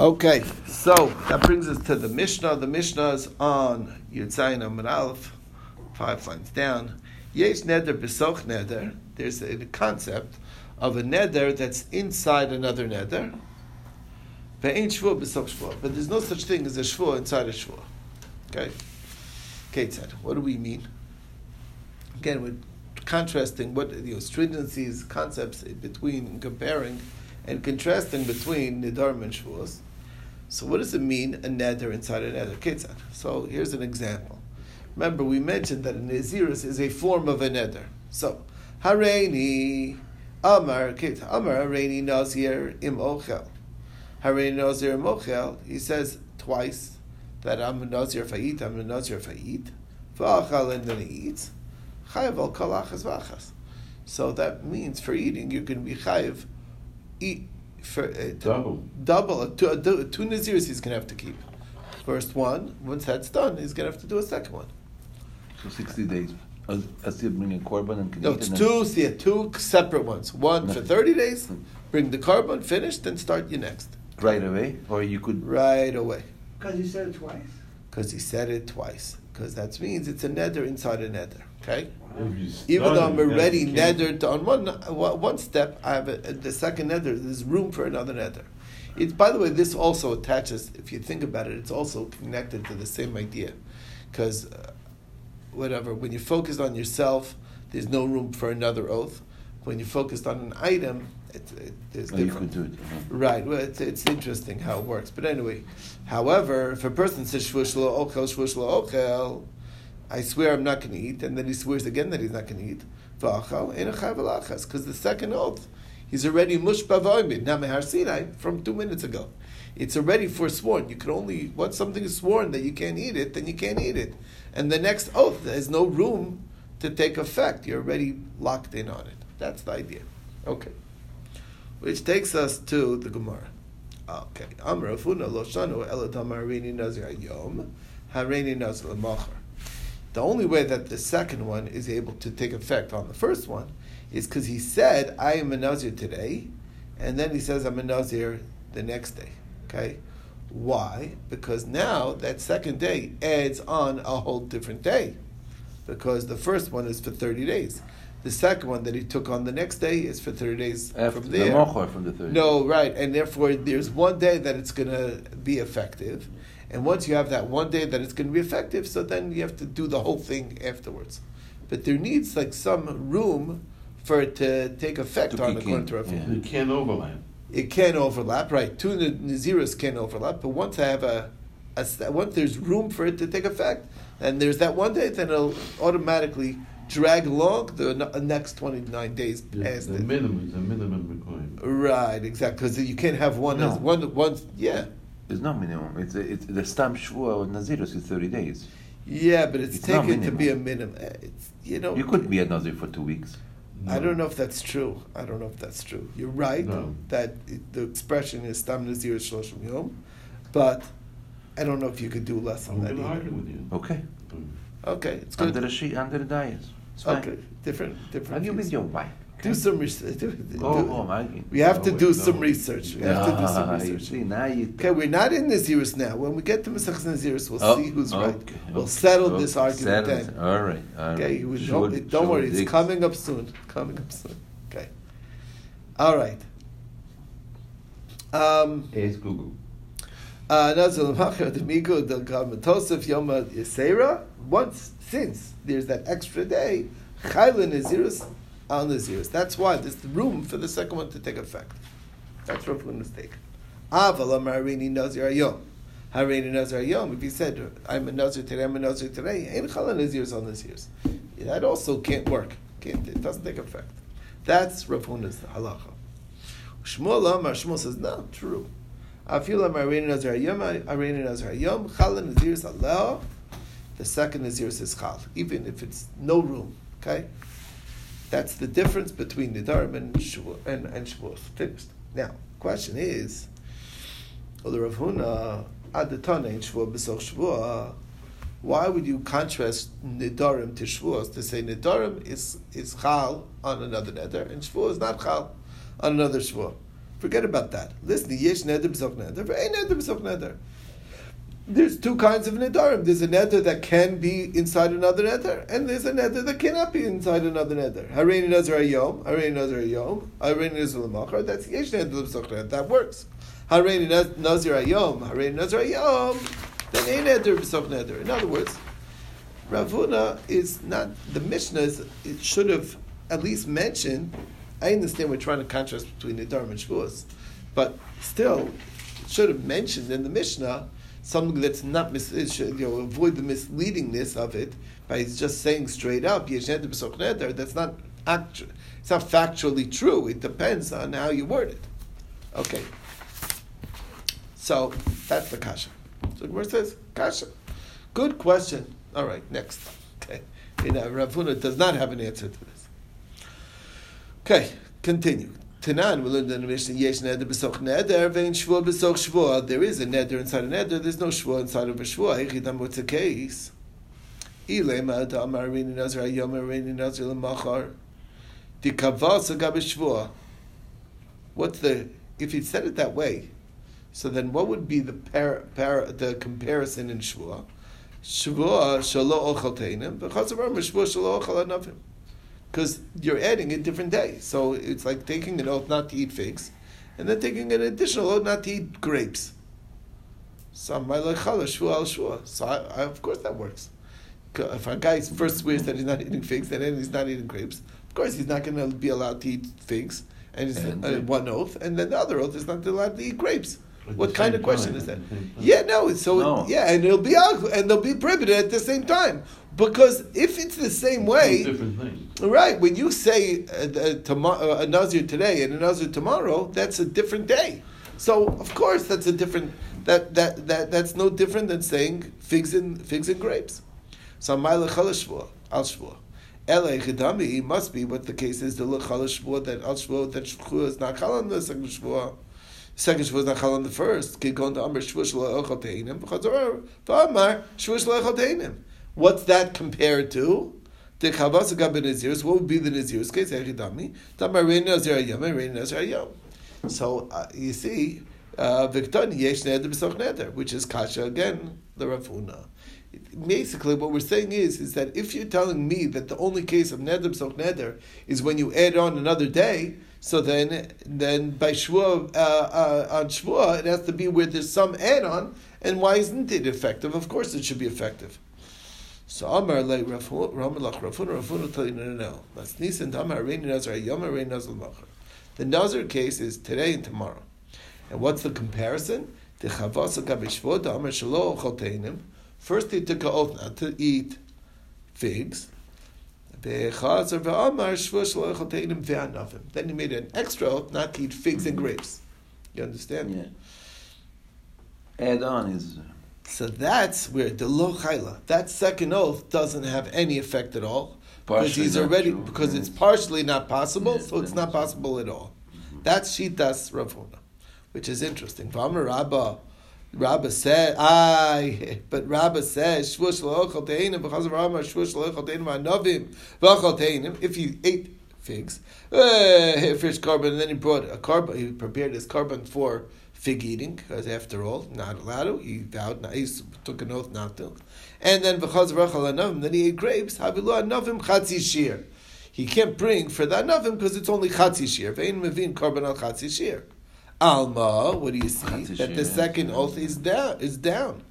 Okay, so that brings us to the Mishnah. The Mishnah is on Yudzayin Amud Aleph, 5 lines down. Yesh neder b'soch neder. There's a concept of a neder that's inside another neder. Ve'ein shvua b'soch shvua. But there's no such thing as a shvua inside a shvua. Okay? Ketzad. What do we mean? Again, we're contrasting what stringencies, concepts between comparing and contrasting between nedarim and shvuos. So what does it mean, a neder inside a neder? Ketzad. So here's an example. Remember, we mentioned that a nazirus is a form of a neder. So, hareini amar ketzad. Amar hareini nazir im ochel. Hareini nazir im ochel. He says twice that I'm a nazir if I eat, I'm a nazir if I eat. V'achal, and then he eats. Chayav al kol achas v'achas. So that means for eating, you can be chayav. Eat for double, two naziris he's going to have to keep. First one, once that's done, he's going to have to do a second one. So 60 days. As you bring a korban and can eat two separate ones. One for 30 days, bring the korban, finish, then start your next. Right away? Or you could... Right away. Because he said it twice. Because that means it's a neder inside a neder. Okay? Even though I'm already nedered on one step, I have the second neder. There's room for another neder. It's, by the way, this also attaches, if you think about it, it's also connected to the same idea. Because, when you focus on yourself, there's no room for another oath. When you focused on an item, it's different. You could do it. Right. Well, it's interesting how it works. But anyway, however, if a person says, shvush lo ochel, I swear I'm not going to eat, and then he swears again that he's not going to eat. Because the second oath, he's already mush bavoimid, na mehar sinai, from 2 minutes ago. It's already forsworn. You can only, once something is sworn that you can't eat it, then you can't eat it. And the next oath, there's no room to take effect. You're already locked in on it. That's the idea. Okay. Which takes us to the Gemara. Okay. Amar Afuna lo shanu eladam hareini nazir hayom, hareini nazir l'machar. The only way that the second one is able to take effect on the first one is because he said, I am a nazir today, and then he says, I'm a nazir the next day. Okay? Why? Because now that second day adds on a whole different day, because the first one is for 30 days. The second one that he took on the next day is for 30 days after from there. The mochor from the 30 days. No, right. And therefore, there's one day that it's going to be effective. And once you have that one day that it's going to be effective, so then you have to do the whole thing afterwards. But there needs some room for it to take effect on the contract. Yeah. It can't overlap. It can't overlap, right. Two naziris can't overlap. But once I have once there's room for it to take effect, and there's that one day, then it'll automatically drag along the next 29 days past it. The minimum requirement. Right, exactly. Because you can't have one. There's no minimum. It's the stam shvua of nazirus is 30 days. Yeah, but it's taken to be a minimum. You could be a nazir for 2 weeks. No. I don't know if that's true. You're right that the expression is stam nazirus shloshim yom, but I don't know if you could do less on that. I'm going to argue with you. Okay, it's good. Under the diet. Okay, different. And you with your wife. Do some research. We have to do some research. See, now we're not in Naziris now. When we get to Mesach's Naziris, we'll see who's right. We'll settle this argument then. All right. Okay, don't worry. It's coming up soon. Okay. All right. It's Google. Once, since there's that extra day, Chayla Nazirus on Nazirus. That's why there's room for the second one to take effect. That's Rav Huna's take. If he said, I'm a Nazir today, ain't Chayla Nazirus on Nazirus. That also can't work. It doesn't take effect. That's Rav Huna's halacha. Shmuel says, no, true. The second Naziris is Chal, even if it's no room. Okay? That's the difference between Nidarim and Shavuos. Finished. Now, question is, Rav Huna, Adatana in Shavuos b'soch Shavuos, why would you contrast Nidarim to Shavuos to say Nidarim is Chal on another Neder and Shavuos is not Chal on another Shavuos? Forget about that. Listen, yesh neder b'soch neder, v'ein neder b'soch neder. There's two kinds of nedarim. There's a neder that can be inside another neder, and there's a neder that cannot be inside another neder. Hareini nazar hayom, hareini nazar hayom, hareini nazar l'machar. That's yesh neder b'soch neder. That works. Hareini nazar hayom, hareini nazar hayom. Then ein neder b'soch neder. In other words, Rav Huna is not the Mishnah. It should have at least mentioned. I understand we're trying to contrast between nedarim and shvuos, but still, it should have mentioned in the Mishnah. Something that's not avoid the misleadingness of it by just saying straight up yesh neder b'soch neder. That's not actual. It's not factually true. It depends on how you word it. Okay, so that's the kasha. So where it says kasha, good question. All right, next. Okay, Rav Huna does not have an answer to this. Okay, continue. Tanan, we learned in the Mishnah, yesh neder b'soch neder, vein shvua b'soch shvua. There is a neder inside a neder. There's no shvua inside of a shvua. Echidam, what's the case? Ilema adam hareini nazar hayom hareini nazar l'machar. Dikavas agav shvua. What's the? If he said it that way, so then what would be the comparison in shvua? Shvua shelo ochal teinim, v'chazar v'amar shvua shelo ochal anavim. Because you're adding a different day. So it's like taking an oath not to eat figs and then taking an additional oath not to eat grapes. So I, of course that works. If a guy first swears that he's not eating figs and then he's not eating grapes, of course he's not going to be allowed to eat figs and it's one oath, and then the other oath is not allowed to eat grapes. What kind of question is that? Yeah, no. So no. Yeah, and it'll be and they'll be prohibited at the same time. Because if it's the same way, right? When you say a nazir today and a nazir tomorrow, that's a different day. So of course, that's a different. That's no different than saying figs and grapes. So ma'al chalashvua al shvua, elay chidami must be what the case is. The chalashvua that al shvua that shvua is not chalam the second shvua. Second shvua is not chalam the first. Kigon to amar shvua shlo ochal teinim v'chazor v'amar shvua shlo ochal teinim. What's that compared to? The chavasa gabe nazirus. What would be the nazirus case? Echidami. Tamar rein nazir ayam. Rein nazir ayam. So you see, v'ktani yesh neder b'soch neder, which is kasha again. The Rav Huna. Basically, what we're saying is that if you're telling me that the only case of neder b'soch neder is when you add on another day, so then by shvua on shvua it has to be where there's some add on. And why isn't it effective? Of course, it should be effective. So Amar lay Rav Huna tell you no. That's Nisan Tamar Hareini Nazar Hayom Hareini Nazar L'Machar. The Nazar case is today and tomorrow. And what's the comparison? The Chavasa Gabe Shvua Amar Shelo Ochal Teinim. First he took an oath not to eat figs. V'chazar v'amar Shvua Shelo Ochal Teinim v'anavim. Then he made an extra oath not to eat figs and grapes. You understand? Yeah. Add on is. So that's where the lo chayla, that second oath doesn't have any effect at all because partially he's already true. Because it's partially not possible, yes, so it's not possible at all. Mm-hmm. That's Shitas Rav Huna, which is interesting. V'amar Rabba said, but Rabba says shvuah shelo ochal teinim v'chazar v'amar shvuah shelo ochal teinim v'anavim v'ochal teinim. If he ate figs, fresh carbon, and then he brought a carbon. He prepared his carbon for fig eating, because after all, not allowed to. He vowed, he took an oath not to. And then v'chaz v'achal anavim, then he ate grapes. Havilu anavim chatzi shir. He can't bring for the anavim because it's only chatzi shir. Ve'in mevin korban al chatzi shir. Alma, what do you see? Chatzi that shir, the second oath is down. Is down.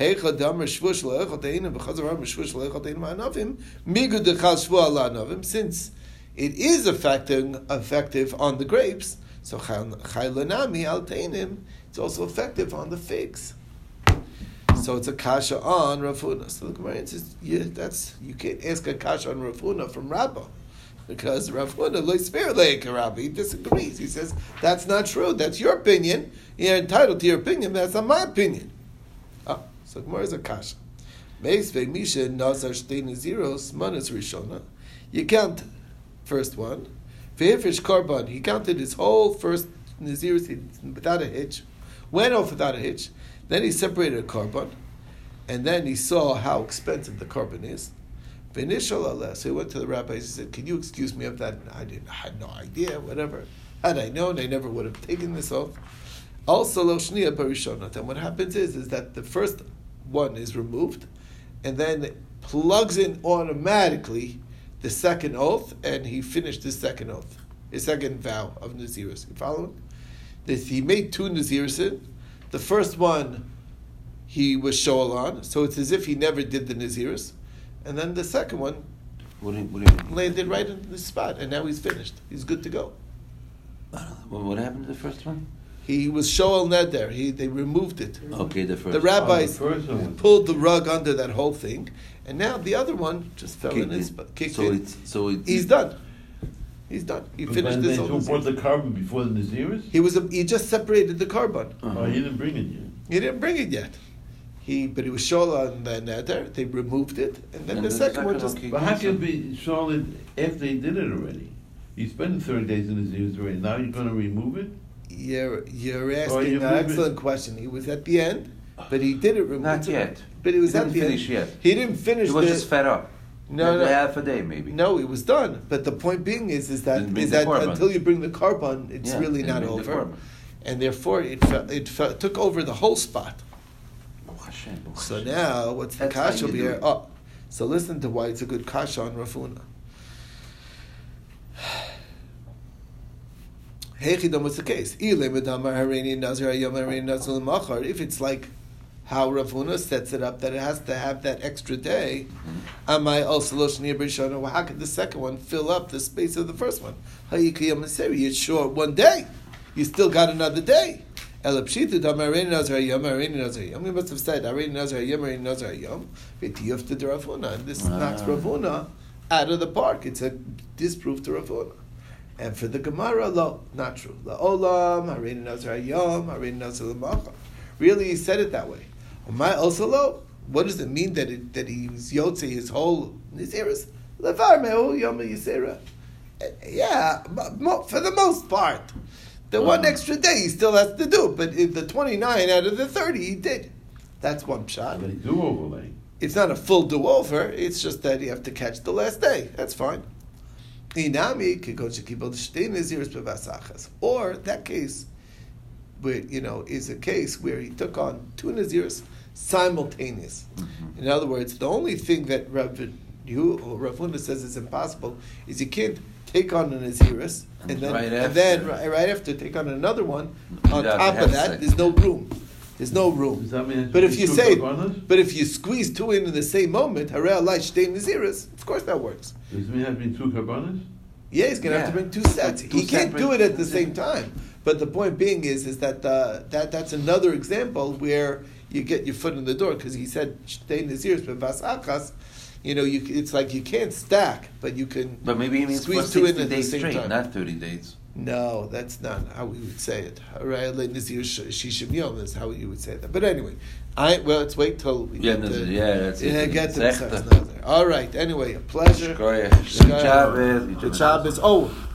Heicha damar shvush le'echot einim v'chaz v'amar shvush le'echot einim anavim migud dechaz shvu al anavim. Since it is effective on the grapes. So chaylanami al teinim, it's also effective on the figs. So it's a kasha on Rav Huna. So the Gemara says, yeah, you can't ask a kasha on Rav Huna from Rabbah, because Rav Huna lo yisper le'eka Rabbah. He disagrees. He says that's not true. That's your opinion. You're entitled to your opinion. But that's not my opinion. Oh, so Gemara is a kasha. Meis ve'misha nazar shtei naziros manas rishona. You count first one. Ve'efish korban, he counted his whole first nazirus without a hitch, went off without a hitch. Then he separated a korban, and then he saw how expensive the korban is. Ve'nishal aleh, so he went to the rabbis. He said, "Can you excuse me of that? I had no idea, whatever." Had I known, I never would have taken this oath. Also, lo shniya barishonot. And what happens is that the first one is removed, and then it plugs in automatically the second oath, and he finished his second oath, his second vow of Nazirus. You following? He made two Nazirus. The first one, he was shoal on, so it's as if he never did the Nazirus. And then the second one landed right in the spot, and now he's finished. He's good to go. What happened to the first one? He was Shoel Neder. They removed it. Okay, the first. The rabbis pulled the rug under that whole thing, and now the other one just fell in his butt. He's done. He's done. He finished this. Who brought the carbon before the Naziris? He just separated the carbon. Uh-huh. Oh, he didn't bring it yet. But he was Shoel on the Neder. They removed it, and then the second one just. But how can be Shoel if they did it already? You spent 30 days in Naziris already. Now you're going to remove it. You're asking an excellent question. He was at the end, but he didn't remove it. Not yet. But he was at the end. He didn't finish yet. He didn't finish. He was just fed up. No. Half a day, maybe. No, it was done. But the point being is that until you bring the carbon, it's really not over. And therefore, it took over the whole spot. So now, what's the kasha over here? Oh, so listen to why it's a good kasha on Rafuna. What's the case? If it's like how Rav Huna sets it up, that it has to have that extra day, how could the second one fill up the space of the first one? It's short one day. You still got another day. You must have said, and this knocks Rav Huna out of the park. It's a disproof to Rav Huna. And for the Gemara, lo, not true. La'olam, harein nazir hayom, harein nazir l'machar. Really, he said it that way. Umay also lo. What does it mean that he's yotze his whole nizirus? Levar me'u yom yisera. Yeah, for the most part. The one extra day he still has to do, but if the 29 out of the 30 he did. That's one shot. But it's not a full do-over, it's just that you have to catch the last day. That's fine. Or that case, where is a case where he took on two nazirs simultaneous. Mm-hmm. In other words, the only thing that Rav Huna says is impossible is you can't take on a naziris and then right after take on another one. On top of that, there's no room. Does that mean but if you squeeze two in the same moment, of course that works. Does it mean have been two karbanas? Yeah, he's going to have to bring two sets. He can't do it at the same time. But the point being is that that's another example where you get your foot in the door, because he said shtei naziris b'vas achas. It's like you can't stack, but you can. But maybe he means squeeze two in at the same time, not 30 days. No, that's not how we would say it. That's how you would say that. But anyway, let's wait till we get to the All right, anyway, a pleasure. Good job. Oh,